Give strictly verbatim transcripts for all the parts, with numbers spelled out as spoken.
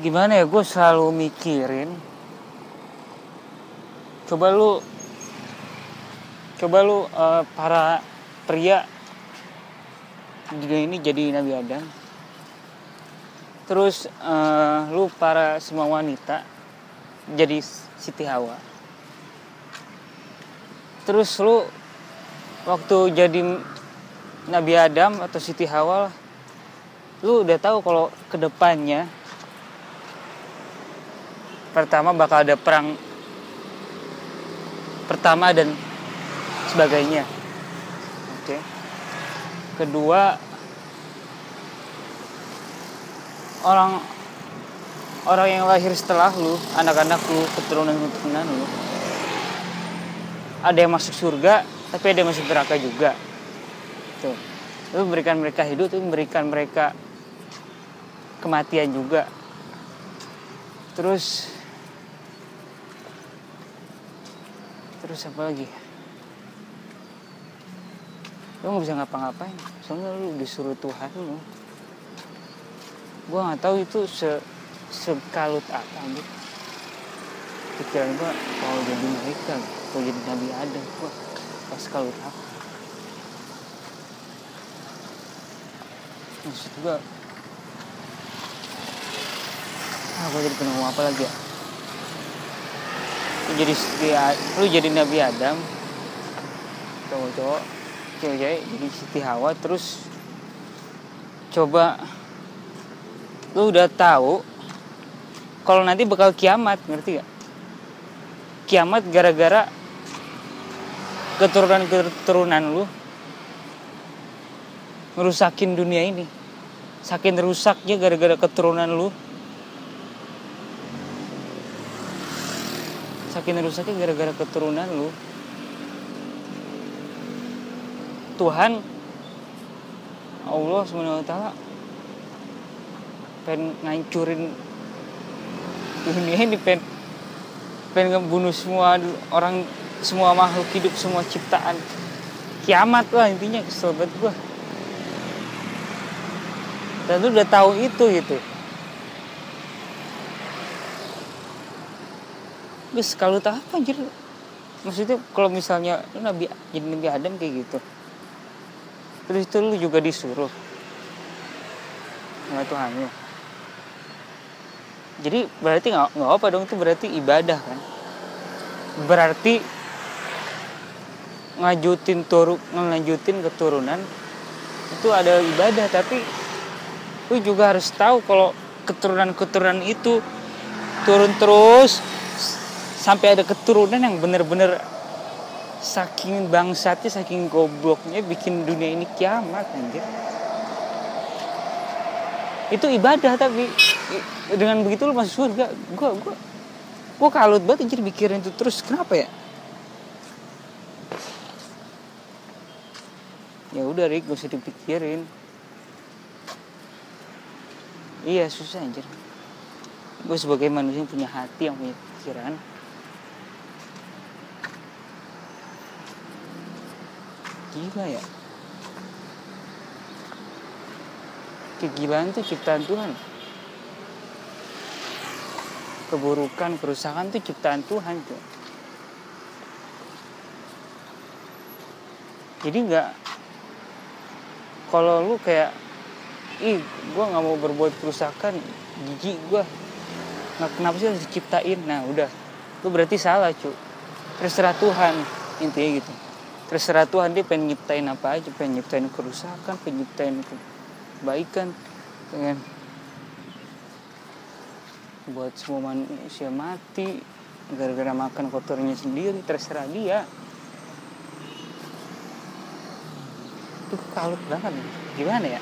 gimana ya, gue selalu mikirin, coba lu coba lu uh, para pria di dunia ini jadi Nabi Adam, terus uh, lu para semua wanita jadi Siti Hawa, terus lu waktu jadi Nabi Adam atau Siti Hawa, lu udah tahu kalau kedepannya pertama bakal ada perang pertama dan sebagainya. Oke. Okay. Kedua, orang orang yang lahir setelah lu, anak-anak lu, keturunan-keturunan lu, ada yang masuk surga, tapi ada yang masuk neraka juga. Tuh. Lu memberikan mereka hidup, lu memberikan mereka kematian juga. Terus terus apa lagi? Lu gak bisa ngapa-ngapain, soalnya lu disuruh Tuhan lu. Gua gak tahu itu se sekalut apa gitu. Pikiran gua kalau jadi mereka, kalau jadi Nabi Adam, gua pas sekalut apa. Maksud gua, ah gua jadi penemu apa lagi ya? Lu jadi, lu jadi Nabi Adam, cowok-cowok, cewek-cewek jadi Siti Hawa, terus coba lu udah tahu kalau nanti bakal kiamat, ngerti gak? Kiamat gara-gara keturunan-keturunan lu ngerusakin dunia ini, saking rusaknya gara-gara keturunan lu, saking rusaknya gara-gara keturunan lu. Tuhan Allah Subhanahu Wa Taala pengen ngancurin dunia ini, pengen pengen ngebunuh semua orang, semua makhluk hidup, semua ciptaan. Kiamat lah intinya, kesel banget gua. Dan lu udah tahu itu gitu. Guys, kalau tahu apa anjir? Maksudnya kalau misalnya lu Nabi, jadi Nabi Adam kayak gitu, terus itu lu juga disuruh sama Tuhannya. Jadi berarti nggak apa dong, itu berarti ibadah kan? Berarti ngajutin turuk, ngelanjutin keturunan itu ada ibadah, tapi lu juga harus tahu kalau keturunan-keturunan itu turun terus sampai ada keturunan yang bener-bener saking bangsatnya, saking gobloknya bikin dunia ini kiamat anjir. Itu ibadah, tapi dengan begitu lu masuk surga. Gua gua gua kalut banget anjir mikirin itu terus, kenapa ya? Ya udah Rik, gak usah dipikirin. Iya, susah anjir. Gua sebagai manusia yang punya hati, yang punya pikiran, gila ya, kegilaan tuh ciptaan Tuhan, keburukan, kerusakan tuh ciptaan Tuhan tuh. Jadi nggak, kalau lu kayak, ih gue nggak mau berbuat kerusakan, jijik gue, nggak, kenapa sih harus diciptain? Nah udah, lu berarti salah cu, terserah Tuhan intinya gitu. Terserah Tuhan, dia pengen nyiptain apa aja, pengen nyiptain kerusakan, pengen nyiptain kebaikan, pengen buat semua manusia mati gara-gara makan kotornya sendiri, terserah dia. Itu kalut banget, gimana ya?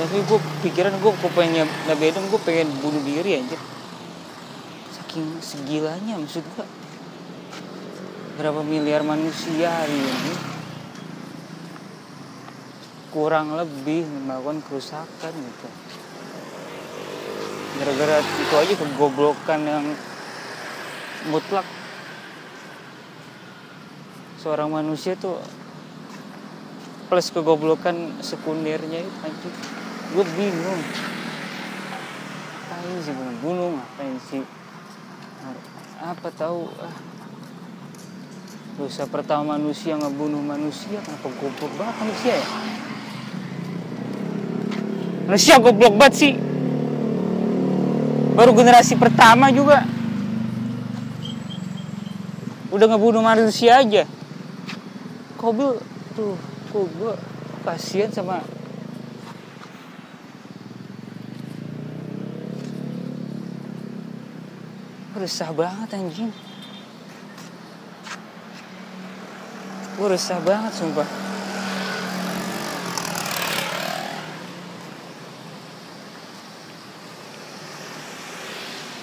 Tapi gue pikiran gue, gue pengen Nabi Adam, gue pengen bunuh diri anjir. Saking segilanya, maksud gue. Berapa miliar manusia hari ini kurang lebih melakukan kerusakan gitu. Gara-gara itu aja kegoblokan yang mutlak. Seorang manusia tuh plus kegoblokan sekundernya itu anjir. Gue bingung. Ngapain sih gunung-gunung, ngapain sih? Apa tahu? Dosa pertama manusia ngebunuh manusia, kenapa goblok banget manusia ya? Manusia goblok banget sih. Baru generasi pertama juga udah ngebunuh manusia aja. Kobil tuh, kok gue kasihan sama resah banget anjing. Gue resah banget sumpah.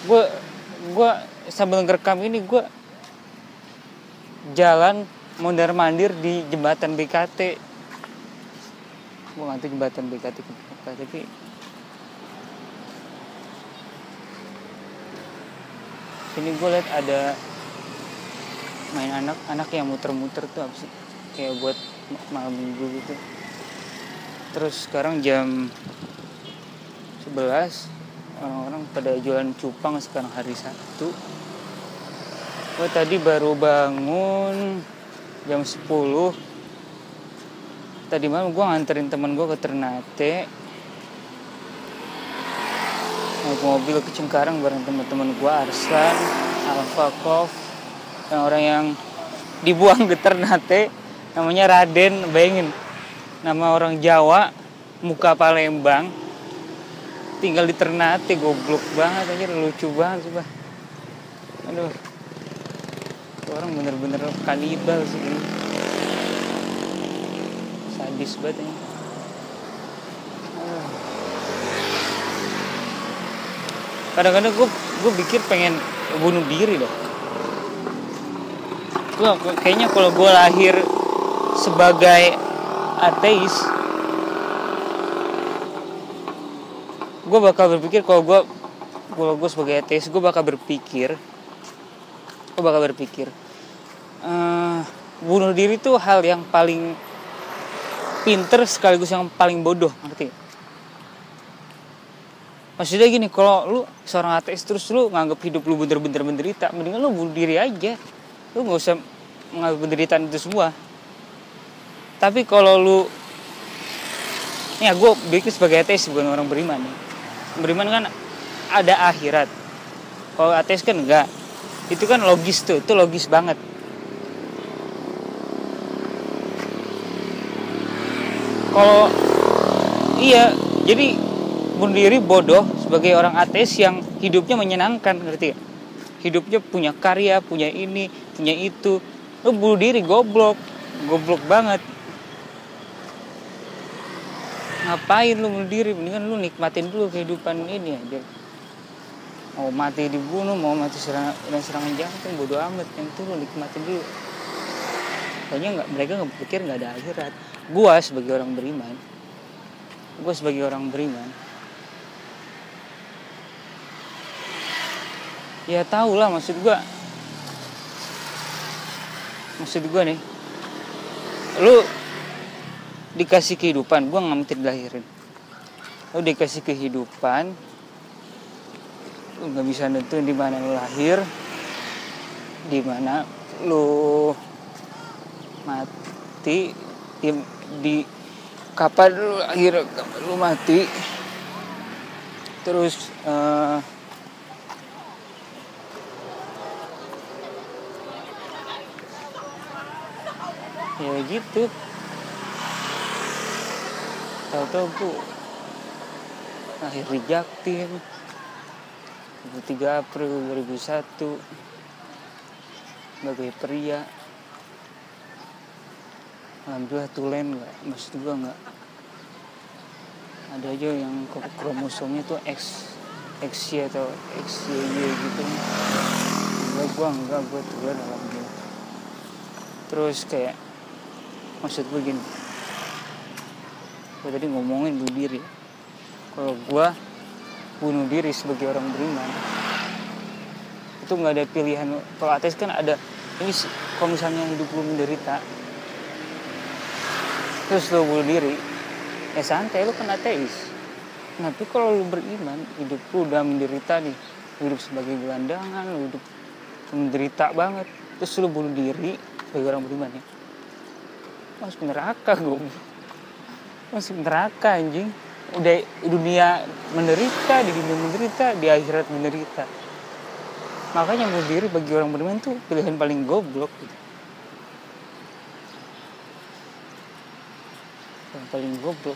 Gue gue sambil ngerekam ini gue jalan mondar mandir di jembatan B K T. Gue ngantuk jembatan B K T tapi ini gue liat ada main anak-anak yang muter-muter tuh apa sih? Kayak buat malam minggu gitu. Terus sekarang jam sebelas orang-orang pada jualan cupang sekarang hari Sabtu. Gue tadi baru bangun jam sepuluh. Tadi malam gue nganterin temen gue ke Ternate. Naik mobil ke Cengkareng bareng temen-temen gue, Arslan Alfakoff, yang orang yang dibuang ke Ternate, namanya Raden, bayangin, nama orang Jawa, muka Palembang, tinggal di Ternate, goblok banget aja, lucu banget coba. Aduh, orang bener-bener kanibal sih, sadis banget ini. Kadang-kadang gue, gue pikir pengen bunuh diri loh. Gua, kayaknya kalau gue lahir sebagai ateis, gue bakal berpikir kalau gue kalau gue sebagai ateis gue bakal berpikir gue bakal berpikir uh, bunuh diri tuh hal yang paling pinter sekaligus yang paling bodoh, ngerti? Maksudnya gini, kalau lu seorang ateis terus lu nganggap hidup lu bener-bener menderita, mendingan lu bunuh diri aja. Lu gak usah mengalami penderitaan itu semua. Tapi kalau lu, ya gue bikin sebagai ateis, bukan orang beriman. Beriman kan ada akhirat. Kalau ateis kan enggak. Itu kan logis tuh, itu logis banget. Kalau iya, jadi bunuh diri bodoh sebagai orang ateis yang hidupnya menyenangkan, ngerti gak? Hidupnya punya karya, punya ini, punya itu. Lu bunuh diri, goblok. Goblok banget. Ngapain lu bunuh diri? Mendingan lu nikmatin dulu kehidupan ini aja. Mau mati dibunuh, mau mati serangan, serangan jantung, bodoh amat. Yang itu lu nikmatin dulu. Kayaknya gak, mereka gak berpikir gak ada akhirat. Gua sebagai orang beriman. Gua sebagai orang beriman. Ya tau lah maksud gua. Maksud gua nih, lu dikasih kehidupan. Gua gak mesti dilahirin. Lu dikasih kehidupan. Lu gak bisa nentuin dimana lu lahir, dimana lu mati, di, di kapan lu lahir, kapan lu mati. Terus uh, ya gitu. Tahu-tahu gue lahir di Jaktim tiga April dua ribu satu sebagai pria. Alhamdulillah tulen gak, maksud gue gak ada aja yang kromosomnya tuh X X Y atau X Y Y gitu. Enggak, gue enggak, gue tulen alhamdulillah. Terus kayak maksud gue gini, gue tadi ngomongin bunuh diri. Kalau gue bunuh diri sebagai orang beriman, itu gak ada pilihan. Kalau ateis kan ada, ini kalau misalnya hidup lu menderita, terus lu bunuh diri, ya santai, lu kan ateis. Tapi kalau lu beriman, hidup lu udah menderita nih. Lu hidup sebagai gelandangan, lu hidup menderita banget. Terus lu bunuh diri sebagai orang beriman ya. Masuk neraka gue. Masuk neraka anjing. Udah dunia menderita, di dunia menderita, di akhirat menderita. Makanya bunuh diri bagi orang beriman tuh pilihan paling goblok gitu. Yang paling goblok.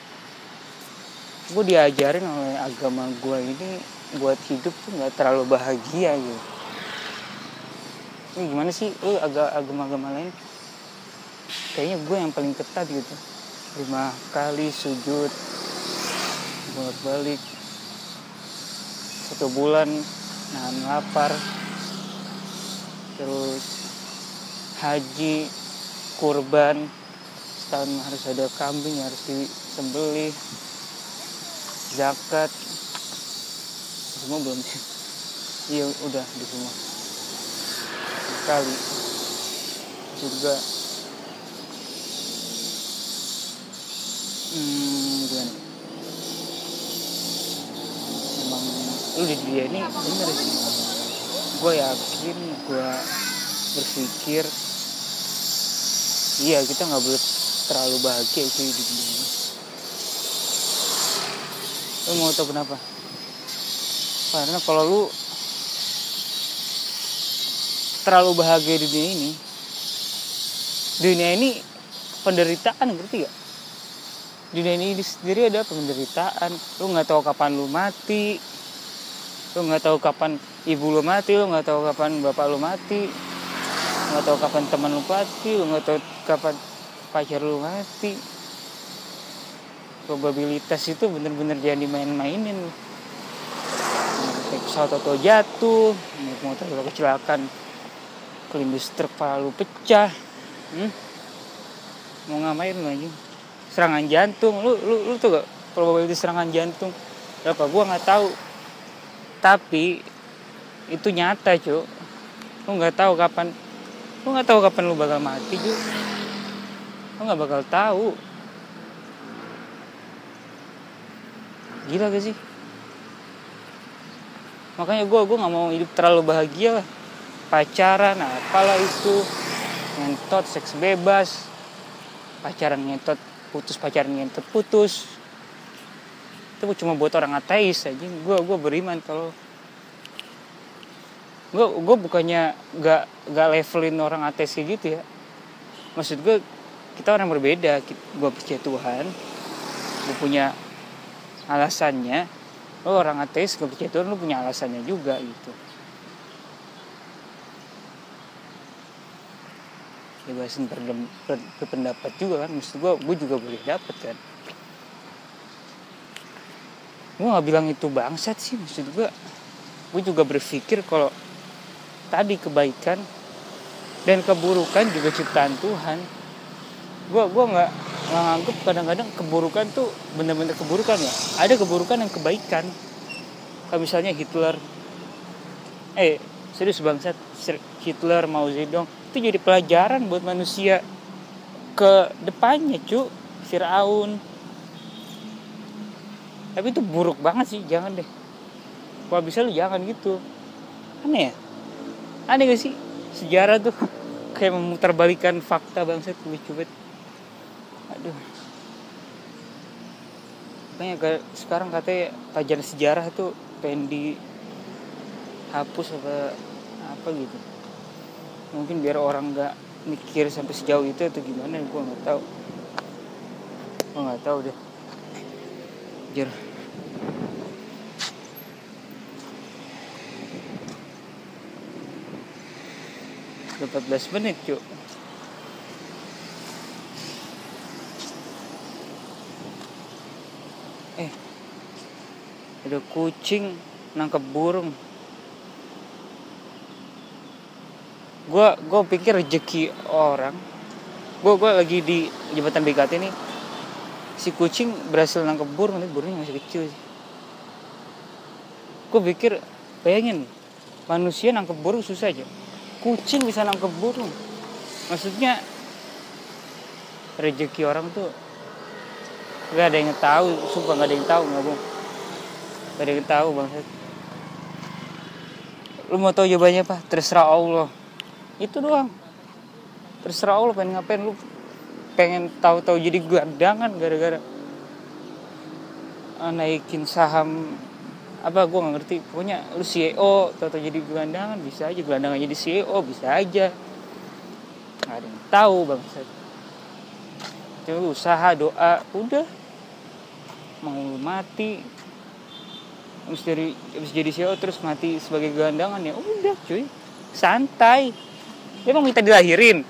Gue diajarin oleh agama gue ini buat hidup tuh nggak terlalu bahagia gitu. Ini gimana sih lu agama-agama lain? Kayaknya gue yang paling ketat gitu. Lima kali sujud bolak-balik, satu bulan nahan lapar, terus haji, kurban, setahun harus ada kambing harus disembelih. Zakat semua belum sih? Iya udah di semua sekali juga. Hmm gimana? Emang lu di dia ini bener sih. Gue yakin, gue berpikir iya kita nggak boleh terlalu bahagia itu di dunia. Lu mau tau kenapa? Karena kalau lu terlalu bahagia di dunia ini, dunia ini penderitaan, ngerti gak? Dunia ini sendiri ada penderitaan. Lu gak tahu kapan lu mati, lu gak tahu kapan ibu lu mati, lu gak tahu kapan bapak lu mati, lu gak tahu kapan teman lu mati, lu gak tahu kapan pacar lu mati. Probabilitas itu bener-bener jangan dimain-mainin. Naik pesawat atau jatuh, naik motor atau kecelakaan, kelimbus truk pala lu pecah. Hmm? Mau ngamain lu aja? Serangan jantung, lu lu lu tuh gak probabilitas serangan jantung berapa? Gua nggak tahu. Tapi itu nyata cuy. Lu nggak tahu kapan, lu nggak tahu kapan lu bakal mati cuy. Lu nggak bakal tahu. Gila gak sih? Makanya gue gue nggak mau hidup terlalu bahagia lah. Pacaran apalah itu, ngentot, seks bebas, pacaran ngentot putus, pacaran ngentot putus, itu cuma buat orang ateis aja. Gue gue beriman kalau gue gue bukannya gak gak levelin orang ateis gitu ya. Maksud gue kita orang berbeda. Gue percaya Tuhan, gue punya alasannya. Lo orang ateis gak percaya Tuhan, lo punya alasannya juga gitu. Bebasin berpendapat juga kan. Maksud gue, gue juga boleh dapet kan. Gue gak bilang itu bangsat sih. Maksud gue, gue juga berpikir kalau tadi kebaikan dan keburukan juga ciptaan Tuhan. Gue gue gak nganggep kadang-kadang keburukan tuh benar-benar keburukan ya. Ada keburukan yang kebaikan. Kayak misalnya Hitler. Eh, serius bangsat, Hitler, Mao Zedong itu jadi pelajaran buat manusia ke depannya, cu. Fir'aun. Tapi itu buruk banget sih, jangan deh. Kalau bisa lu jangan gitu. Aneh ya? Aneh gak sih? Sejarah tuh kayak memutarbalikkan fakta bangsat, lucu banget. Aduh, makanya sekarang katanya pelajaran sejarah tuh pengen dihapus apa apa gitu. Mungkin biar orang nggak mikir sampai sejauh itu atau gimana, gue nggak tahu. Gue nggak tahu deh. Jujur. empat belas menit cuy. Eh, ada kucing nangkep burung. Gua, gua pikir rezeki orang. Gua, gua lagi di jembatan B K T nih. Si kucing berhasil nangkep burung, tapi burungnya masih kecil sih. Gua pikir, bayangin, manusia nangkep burung susah aja. Kucing bisa nangkep burung. Maksudnya rezeki orang tuh gak ada yang tahu, sumpah gak ada yang tahu, nggak bohong. Gak ada yang tahu bangsat. Lu mau tahu jawabannya apa? Terserah Allah. Itu doang. Terserah Allah pengen ngapain. Lu pengen tahu-tahu jadi gelandangan gara-gara naikin saham apa gue nggak ngerti. Pokoknya lu C E O tahu-tahu jadi gelandangan, bisa aja gelandangan jadi C E O, bisa aja. Nggak ada yang tahu bangsat. Cuma lu usaha doa udah. Mau lu mati habis dari habis jadi C E O terus mati sebagai gelandangan, ya udah cuy, santai. Dia emang minta dilahirin.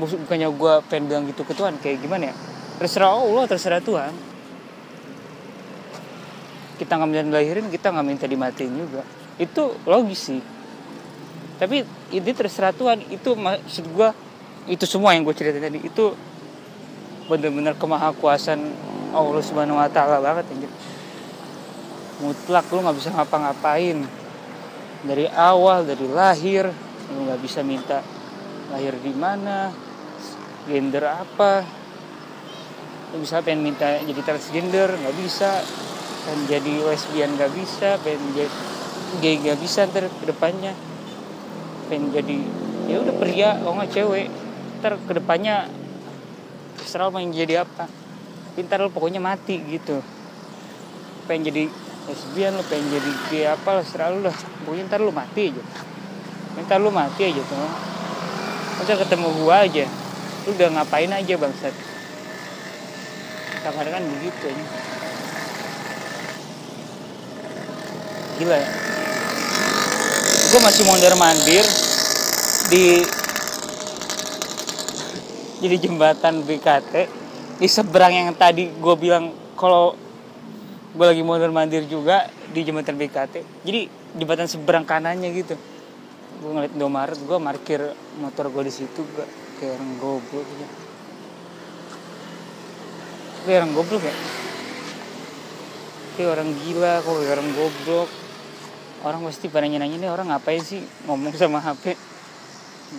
Bukannya gue pengen bilang gitu ke Tuhan, kayak gimana ya, terserah Allah, terserah Tuhan. Kita gak minta dilahirin, kita gak minta dimatiin juga, itu logis sih. Tapi ini terserah Tuhan, itu maksud gue. Itu semua yang gue ceritain tadi, itu benar-benar kemahakuasaan Allah Subhanahu Wa Taala banget anjir. Mutlak, lu gak bisa ngapa-ngapain. Dari awal, dari lahir, lu gak bisa minta lahir di mana, gender apa. Lu bisa pengen minta jadi transgender, gak bisa. Pengen jadi lesbian, gak bisa. Pengen jadi gay, gak bisa ntar kedepannya. Pengen jadi, ya udah pria, kalau gak cewek. Ntar kedepannya terserah lu pengen jadi apa. Ntar lu pokoknya mati gitu. Pengen jadi lesbian, lu pengen jadi gay apa, terserah lu lah. Pokoknya ntar lu mati aja. Ntar lu mati aja tuh. Ntar ketemu gua aja. Lu udah ngapain aja bangsat. Kadang-kadang begitu aja. Gila ya. Gua masih mondar-mandir di jadi jembatan B K T di seberang yang tadi gua bilang kalau gue lagi mondar-mandir juga di jembatan B K T. Jadi jembatan seberang kanannya gitu. Gue ngeliat Indomaret, gue parkir motor gue di situ, gue kayak orang goblok gitu. Kayak orang goblok ya? Kayak orang gila, kok kayak orang goblok. Orang pasti pada nanya-nanya nih orang ngapain sih ngomong sama H P.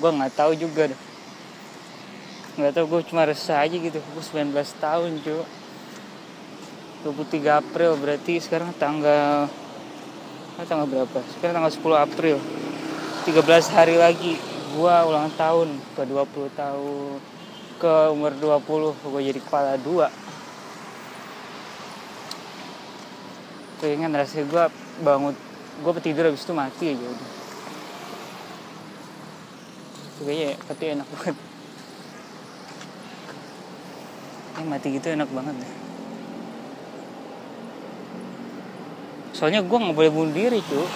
Gue gak tahu juga deh. Gak tahu, gue cuma resah aja gitu. Gue sembilan belas tahun cuy. dua puluh tiga April berarti sekarang tanggal ah, tanggal berapa? Sekarang tanggal sepuluh April. tiga belas hari lagi gua ulang tahun ke dua puluh tahun. Ke umur dua puluh gua jadi kepala dua. Pengen rasanya gua bangun, gua tidur habis itu mati aja udah. Kayaknya mati enak banget. Eh, mati gitu enak banget deh. Soalnya gue gak boleh bunuh diri cuy.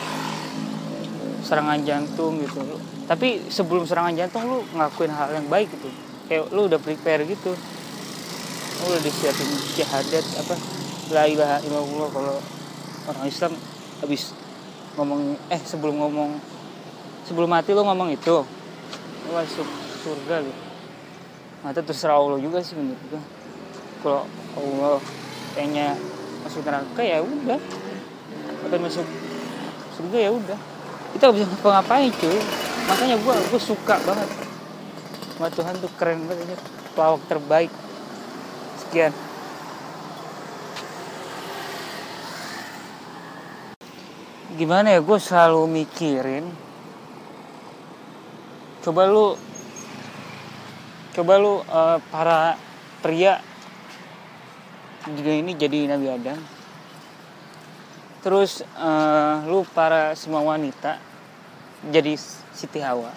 Serangan jantung gitu. Tapi sebelum serangan jantung lu ngelakuin hal yang baik gitu. Kayak lu udah prepare gitu. Lu udah disiapin syahadat apa, la ilaha illallah. Kalau orang Islam habis ngomong, eh sebelum ngomong, sebelum mati lu ngomong itu, lu masuk surga gitu. Mata terserah Allah juga sih menurut gue. Kalau Allah pengennya masuk neraka ya udah, dan masuk surga ya udah, kita gak bisa ngapain cuy. Makanya gue gue suka banget sama Tuhan tuh, keren banget, pelawak terbaik. Sekian. Gimana ya, gue selalu mikirin, coba lu coba lu uh, para pria juga ini jadi Nabi Adam. Terus uh, lu para semua wanita jadi Siti Hawa.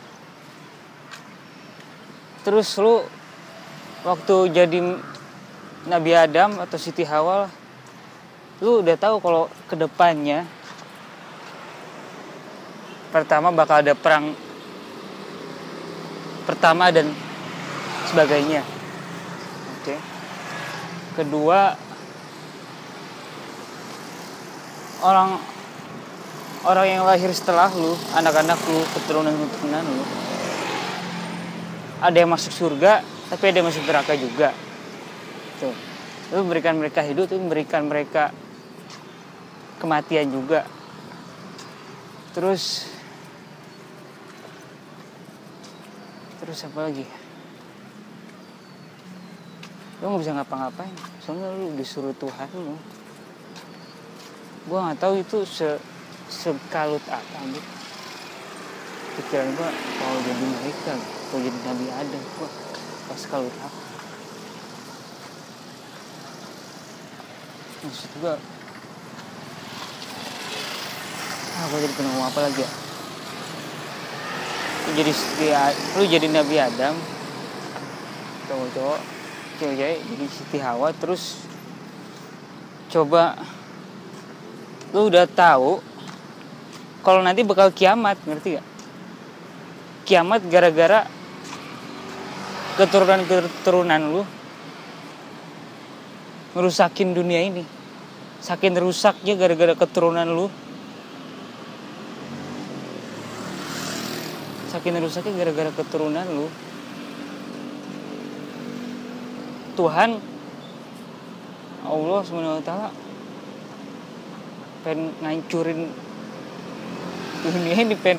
Terus lu waktu jadi Nabi Adam atau Siti Hawa, lu udah tahu kalau kedepannya pertama bakal ada perang pertama dan sebagainya. Oke. Okay. Kedua, orang orang yang lahir setelah lu, anak-anak lu, keturunan-keturunan lu, ada yang masuk surga, tapi ada yang masuk neraka juga. Tuh, lu memberikan mereka hidup, lu memberikan mereka kematian juga. Terus, terus apa lagi? Lu nggak bisa ngapa-ngapain, soalnya lu disuruh Tuhan lu. gue nggak tahu itu se sekalut apa gitu. Pikiran gue kalau jadi mereka, kalau jadi Nabi Adam, gue pas sekalut apa. Maksud gue, ah gue jadi kena apa lagi ya? Lu jadi, lu jadi Nabi Adam, cowok-cowok, cewek-cewek jadi Siti Hawa, terus coba lu udah tahu kalau nanti bakal kiamat, ngerti gak? Kiamat gara-gara keturunan-keturunan lu ngerusakin dunia ini, saking rusaknya gara-gara keturunan lu, saking rusaknya gara-gara keturunan lu, Tuhan Allah Subhanahu Wa Taala pengen ngancurin dunia ini, pengen,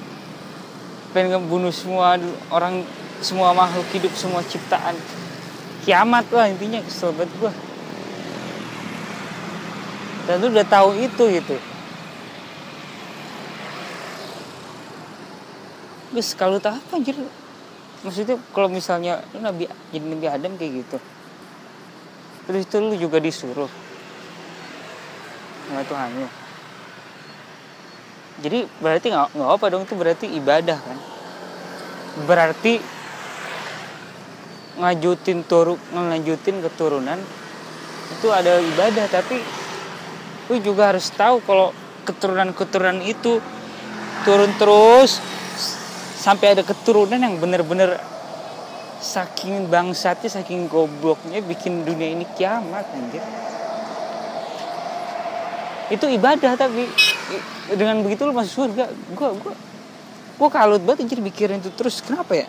pengen ngebunuh semua orang, semua makhluk hidup, semua ciptaan. Kiamat lah intinya, kesel banget gue. Dan lu udah tahu itu gitu. Gue sekalut apa anjir? Maksudnya kalau misalnya lu Nabi, jadi Nabi Adam kayak gitu, terus itu lu juga disuruh sama Tuhannya. Jadi berarti nggak apa dong, itu berarti ibadah kan? Berarti ngajutin turuk, ngelanjutin keturunan itu ada ibadah, tapi lu juga harus tahu kalau keturunan-keturunan itu turun terus sampai ada keturunan yang bener-bener saking bangsatnya, saking gobloknya bikin dunia ini kiamat anjir. Itu ibadah, tapi dengan begitu lu masuk surga. Gua gua gua kalut banget anjir pikirin itu terus. Kenapa ya?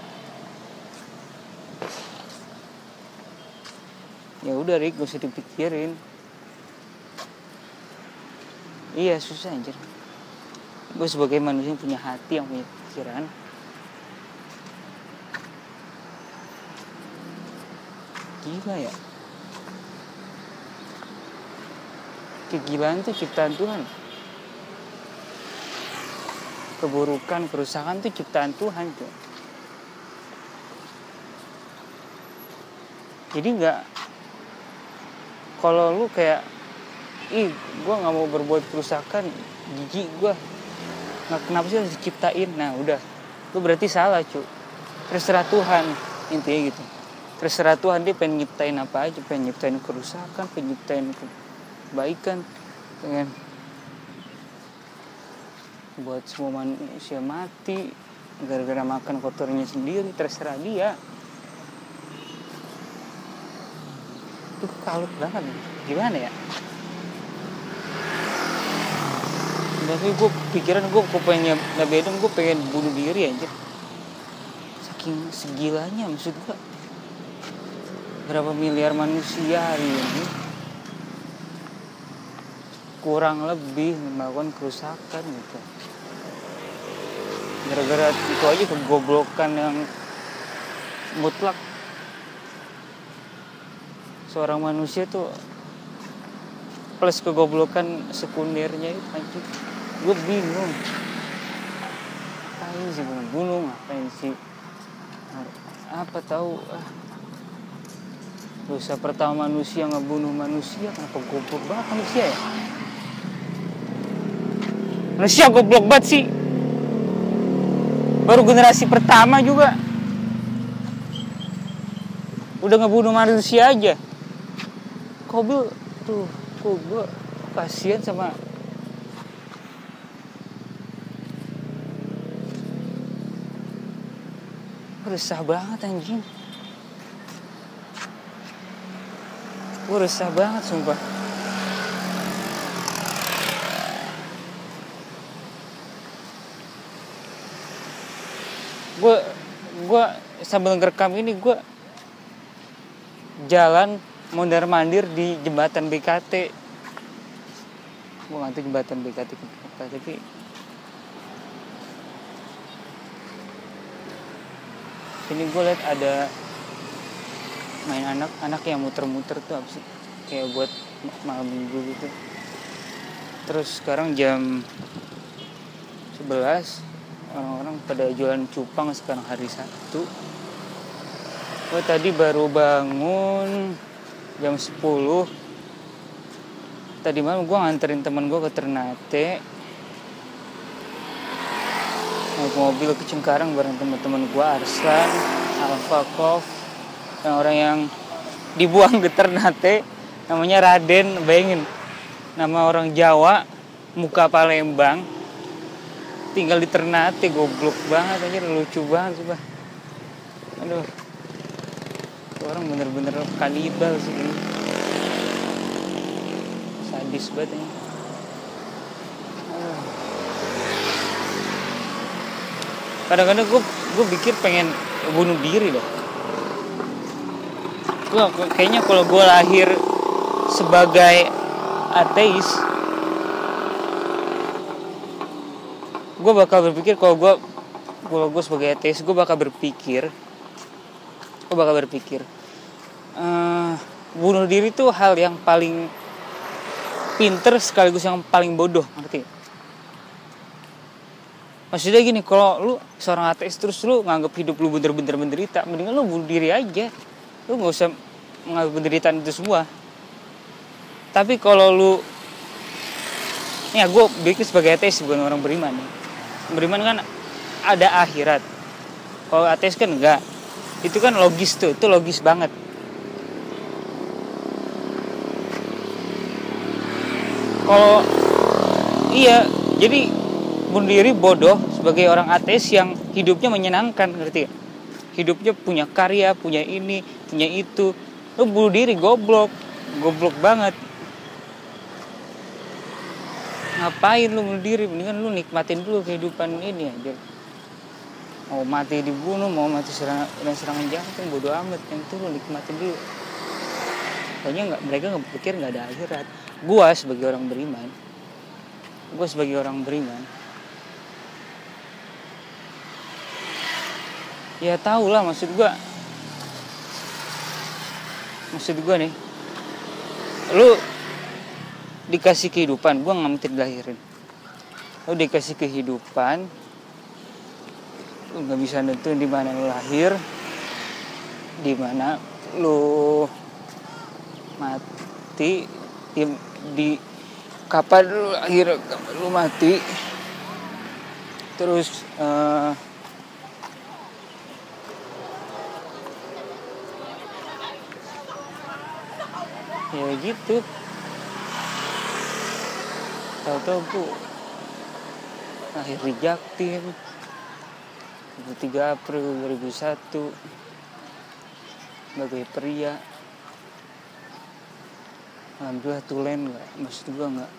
Ya udah Rik, gak usah dipikirin. Iya, susah anjir. Gua sebagai manusia yang punya hati, yang punya pikiran, gila ya. Kegilaan itu ciptaan Tuhan. Keburukan, kerusakan itu ciptaan Tuhan tuh. Jadi nggak, kalau lu kayak, ih gue nggak mau berbuat kerusakan, jijik gue, nggak, kenapa sih harus diciptain? Nah udah, lu berarti salah cu. Terserah Tuhan, intinya gitu. Terserah Tuhan, dia pengen nyiptain apa aja, pengen nyiptain kerusakan, pengen nyiptain ke- baikan dengan buat semua manusia mati gara-gara makan kotornya sendiri, terserah dia. Itu kalut banget, gimana ya? Tapi gue pikiran gue pengen Nabi Adam, gue pengen bunuh diri anjir. Saking segilanya, maksud gue berapa miliar manusia hari ini kurang lebih melakukan kerusakan gitu. Gara-gara itu aja kegoblokan yang mutlak. Seorang manusia tuh plus kegoblokan sekundernya itu anjir. Gue bingung. Ngapain sih bunuh-bunuh, ngapain sih? Apa tahu ah. Dosa pertama manusia ngebunuh manusia, kenapa goblok banget manusia ya? Manusia goblok banget sih. Baru generasi pertama juga udah ngebunuh manusia aja. Kobil tuh, kok gue kasihan sama resah banget anjing. Gue resah banget sumpah. Gue gue sambil ngerekam ini gue jalan mondar mandir di jembatan B K T. Gue ngantuk jembatan B K T ke B K T, tapi ini gue liat ada main anak-anak yang muter-muter tuh, apa sih? Kayak buat malam minggu gitu. Terus sekarang jam sebelas orang-orang pada jualan cupang sekarang hari Sabtu. Gue tadi baru bangun jam sepuluh. Tadi malam gue nganterin temen gue ke Ternate, naik mobil ke Cengkareng bareng teman-teman gue, Arslan Alfakoff, yang orang yang dibuang ke Ternate namanya Raden. Bayangin, nama orang Jawa, muka Palembang, tinggal di Ternate. Goblok banget aja, lucu banget coba. Aduh, orang bener-bener kanibal sih, sadis banget ini. Kadang-kadang gue gue pikir pengen bunuh diri loh. Gue kayaknya kalau gue lahir sebagai ateis, gue bakal berpikir kalau gue kalau gue sebagai ateis gue bakal berpikir gue bakal berpikir uh, bunuh diri tuh hal yang paling pinter sekaligus yang paling bodoh, ngerti? Maksudnya gini, kalau lu seorang ateis terus lu nganggap hidup lu bener-bener menderita, mendingan lu bunuh diri aja. Lu gak usah menganggap penderitaan itu semua. Tapi kalau lu, ya gue bikin sebagai ateis, bukan orang beriman. Beriman kan ada akhirat. Kalau ateis kan enggak. Itu kan logis tuh, itu logis banget. Kalau iya, jadi bunuh diri bodoh sebagai orang ateis yang hidupnya menyenangkan, ngerti gak? Hidupnya punya karya, punya ini, punya itu. Lu bunuh diri goblok, goblok banget. Ngapain lu bunuh diri? Mendingan lu nikmatin dulu kehidupan ini aja. Mau mati dibunuh, mau mati serangan, serangan jantung, bodoh amat. Yang itu lu nikmatin dulu. Pokoknya nggak, mereka nggak pikir nggak ada akhirat. Gua sebagai orang beriman, gua sebagai orang beriman. Ya tau lah, maksud gue Maksud gue nih, lu dikasih kehidupan. Gue gak minta dilahirin. Lu dikasih kehidupan, lu gak bisa nentuin dimana lu lahir, dimana lu mati, Di, di kapan lu lahir, kapan lu mati. Terus uh, ya gitu, tahu-tahu gue lahir di Jaktim tiga April dua ribu satu sebagai pria. Alhamdulillah tulen, nggak, maksud gue nggak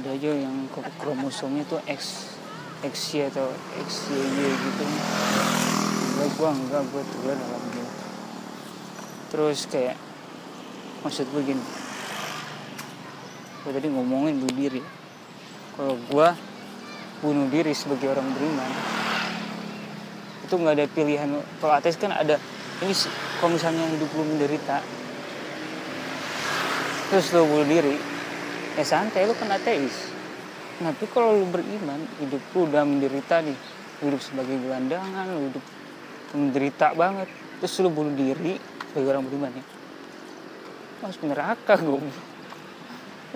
ada aja yang kromosomnya tuh X XY atau X Y Y gitu. Enggak, gue enggak gue tulen alhamdulillah. Terus kayak, maksud gue gini, gue tadi ngomongin bunuh diri. Kalau gue bunuh diri sebagai orang beriman, itu gak ada pilihan. Kalau ateis kan ada, ini kalau misalnya hidup lu menderita, terus lu bunuh diri, ya santai, lu kan ateis. Tapi kalau lu beriman, hidup lu udah menderita nih, lu hidup sebagai gelandangan, lu hidup menderita banget, terus lu bunuh diri sebagai orang beriman ya, masuk neraka gue,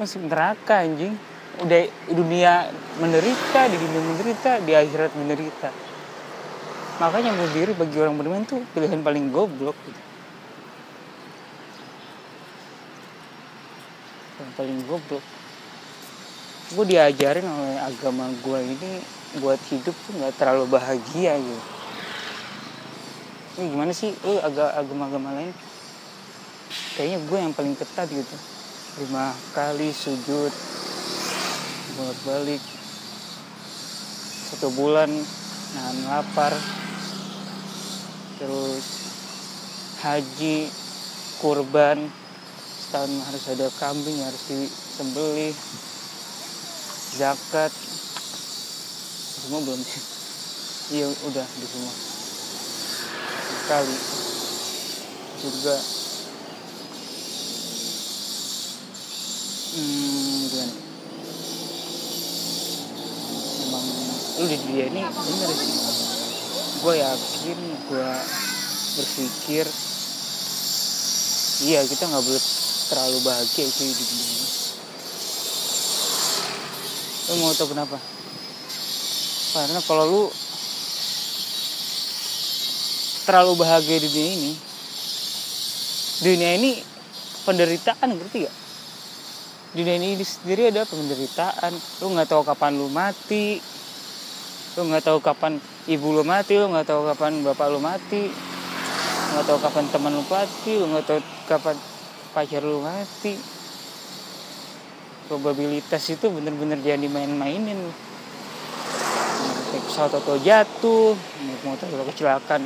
masuk neraka anjing. Udah dunia menderita, di dunia menderita, di akhirat menderita. Makanya bunuh diri bagi orang beriman tuh pilihan paling goblok gitu. Yang paling goblok. Gue diajarin oleh agama gue ini buat hidup tuh nggak terlalu bahagia gitu. Ini gimana sih? Lu agama-agama lain? Kayaknya gue yang paling ketat gitu, lima kali sujud bolak-balik, satu bulan nahan lapar, terus haji, kurban, setahun harus ada kambing harus disembelih, zakat, semua belum. Iya udah di semua sekali juga. Hmm, gitu kan. Emang lu di dia ini bener sih. Gue yakin, gue berpikir iya kita nggak boleh terlalu bahagia cuy di dunia ini. Lu mau tau kenapa? Karena kalau lu terlalu bahagia di dunia ini, dunia ini penderitaan, ngerti gak? Dunia ini sendiri ada penderitaan. Lu nggak tahu kapan lu mati, lu nggak tahu kapan ibu lu mati, lu nggak tahu kapan bapak lu mati, nggak tahu kapan teman lu mati, lu nggak tahu kapan pacar lu mati. Probabilitas itu bener-bener jangan dimain-mainin. Pesawat atau jatuh, motor atau kecelakaan,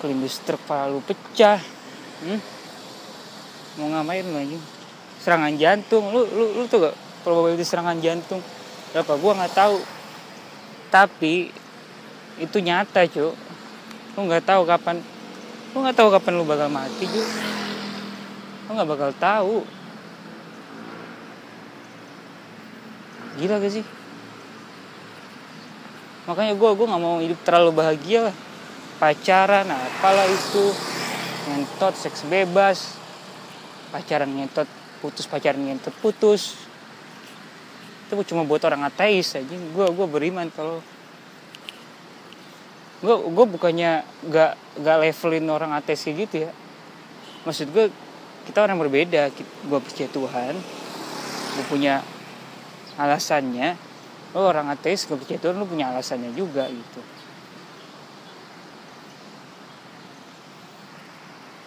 kelimbus truk pala lu pecah, hmm? Mau ngamain lu aja? Serangan jantung, lu lu lu tuh gak probabilitas serangan jantung berapa? Gua nggak tahu, tapi itu nyata cuy. Lu nggak tahu kapan, lu nggak tahu kapan lu bakal mati cuy. Lu nggak bakal tahu. Gila gak sih? Makanya gue gue nggak mau hidup terlalu bahagia lah. Pacaran apalah itu, ngentot seks bebas, pacaran ngentot putus, pacaran ngentot putus, itu cuma buat orang ateis aja. Gue gue beriman kalau gue gue bukannya gak gak levelin orang ateis gitu ya, maksud gue kita orang berbeda. Gue percaya Tuhan, gue punya alasannya. Lo orang ateis gak percaya Tuhan, lo punya alasannya juga gitu.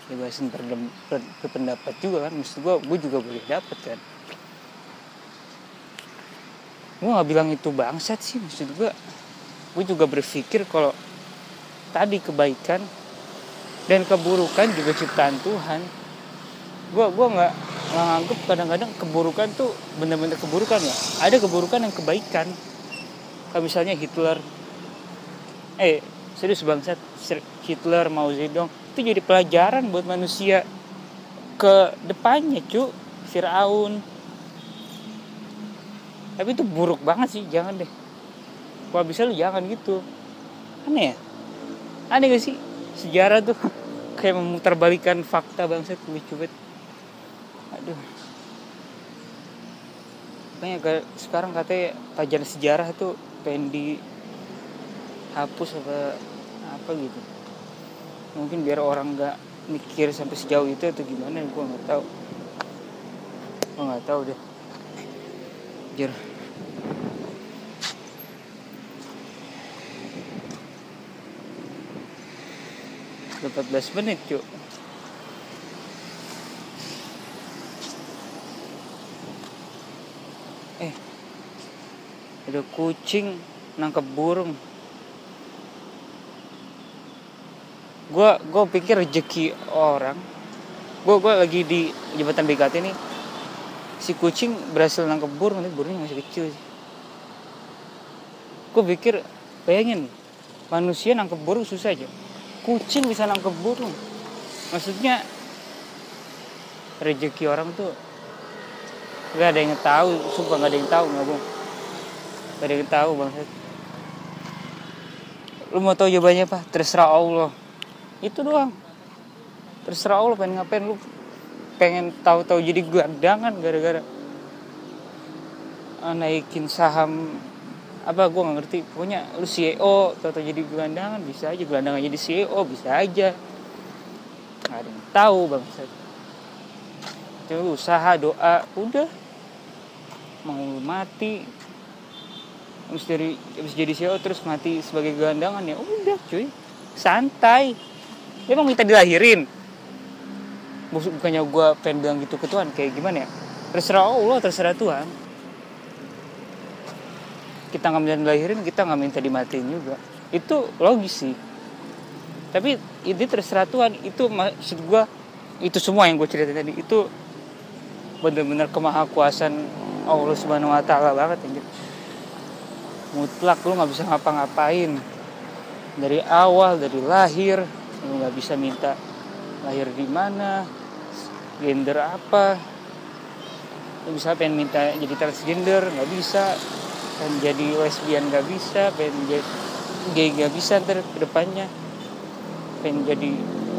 Bebasin berpendapat juga kan, maksud gue, gue juga boleh dapet kan. Gue gak bilang itu bangsat sih, maksud gue, gue juga berpikir kalau tadi kebaikan dan keburukan juga ciptaan Tuhan. Gue gue gak nganggep kadang-kadang keburukan tuh bener-bener keburukan ya. Ada keburukan yang kebaikan, kayak misalnya Hitler, eh serius bangsat, Hitler, Mao Zedong, itu jadi pelajaran buat manusia ke depannya cu. Fir'aun, tapi itu buruk banget sih, jangan deh kalau bisa lu jangan gitu. Aneh ya, aneh gak sih sejarah tuh kayak memutarbalikkan fakta bangsa, lucu banget. Aduh, makanya sekarang katanya pelajaran sejarah tuh pengen dihapus apa apa gitu. Mungkin biar orang nggak mikir sampai sejauh itu atau gimana, gue nggak tahu, gue nggak tahu deh. Jujur, empat belas menit cuy. Eh, ada kucing nangkep burung. gue gue pikir rezeki orang. gue gue lagi di jembatan B K T ini, si kucing berhasil nangkep burung, tapi burungnya masih kecil sih. Gue pikir, bayangin manusia nangkep burung susah aja, kucing bisa nangkep burung. Maksudnya rezeki orang tuh gak ada yang tahu, sumpah gak ada yang tahu, nggak bohong, gak ada yang tahu bangsat. Lu mau tahu jawabannya apa? Terserah Allah. Itu doang, terserah Allah pengen ngapain. Lu pengen tahu-tahu jadi gelandangan gara-gara naikin saham apa gue nggak ngerti, pokoknya lu C E O tahu-tahu jadi gelandangan, bisa aja gelandangan jadi C E O, bisa aja, nggak ada yang tahu bangsat. Lu usaha, doa, udah mau mati habis dari habis jadi C E O terus mati sebagai gelandangan, ya udah cuy, santai. Dia mau minta dilahirin. Bukannya gue pengen bilang gitu ke Tuhan, kayak gimana ya, terserah Allah, terserah Tuhan. Kita gak minta dilahirin, kita gak minta dimatiin juga, itu logis sih. Tapi ini terserah Tuhan. Itu maksud gue, itu semua yang gue ceritain tadi, itu benar-benar kemahakuasaan Allah Subhanahu Wa Taala banget anjir. Mutlak, lu gak bisa ngapa-ngapain. Dari awal, dari lahir, lu nggak bisa minta lahir di mana, gender apa, Lu bisa pengen minta jadi transgender, nggak bisa. Pengen jadi lesbian, nggak bisa. Pengen jadi gay, nggak bisa ntar kedepannya. Pengen jadi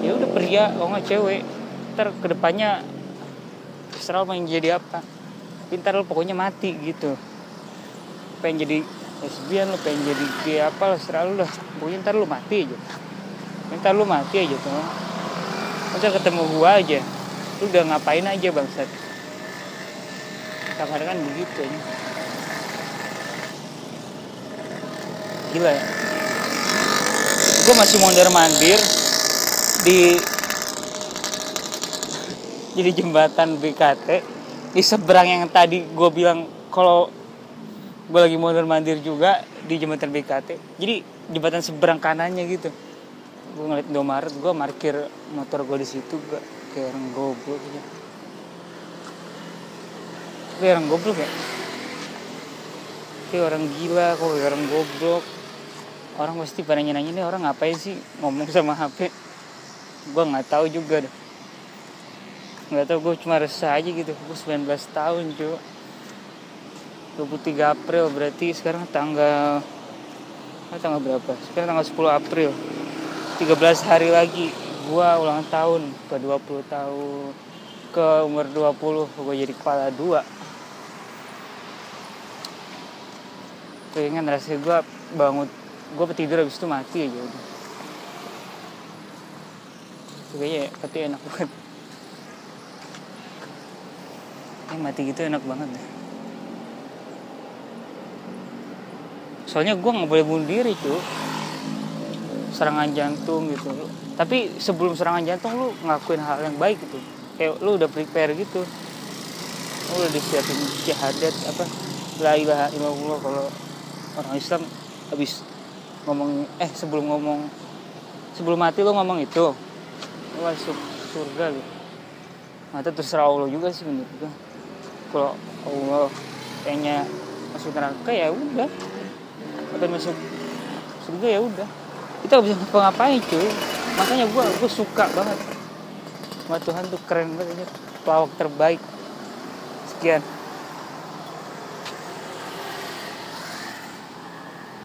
ya udah pria, kalau nggak cewek. Ntar kedepannya terserah lo pengen jadi apa. Ntar lo pokoknya mati gitu. Pengen jadi lesbian, lo pengen jadi gay apa, terserah lo lah. Pokoknya ntar lo mati aja. Ntar lo mati aja tuh. Ntar ketemu gua aja. Lu udah ngapain aja bangsat. Kadang-kadang kan begitu ya. Gila ya. Gue masih mondar-mandir di jadi jembatan B K T di seberang yang tadi gue bilang kalau gue lagi mondar-mandir juga di jembatan B K T. Jadi jembatan seberang kanannya gitu. Gue ngeliat Indomaret, gue parkir motor gue di situ, gue kayak orang goblok gitu. Kayak orang goblok ya? Kayak orang gila, kok kayak orang goblok. Orang pasti pada nanya-nanya nih orang ngapain sih ngomong sama H P. Gue gak tahu juga deh. Gak tahu, gue cuma resah aja gitu. Gue sembilan belas tahun cuy. dua puluh tiga April berarti sekarang tanggal... Ah, tanggal berapa? Sekarang tanggal sepuluh April. tiga belas hari lagi gue ulang tahun ke dua puluh tahun. Ke umur dua puluh gue jadi kepala dua. Pengen rasanya gue bangun, gue tidur habis itu mati aja udah. Kayaknya mati enak banget. Eh mati gitu enak banget deh. Soalnya gue nggak boleh bunuh diri cuy. Serangan jantung gitu, tapi sebelum serangan jantung lu ngelakuin hal yang baik gitu, kayak lu udah prepare gitu, lu udah disiapin syahadat apa, la ilaha illallah. Kalau orang Islam habis ngomong eh sebelum ngomong sebelum mati lu ngomong itu, lu masuk surga lu. Mata terserah Allah juga sih menurut gua. Kalau Allah pengennya masuk neraka ya udah, atau masuk surga ya udah. Kita gak bisa ngapa-ngapain cuy. Makanya gue gue suka banget sama Tuhan tuh, keren banget. Pelawak terbaik. Sekian.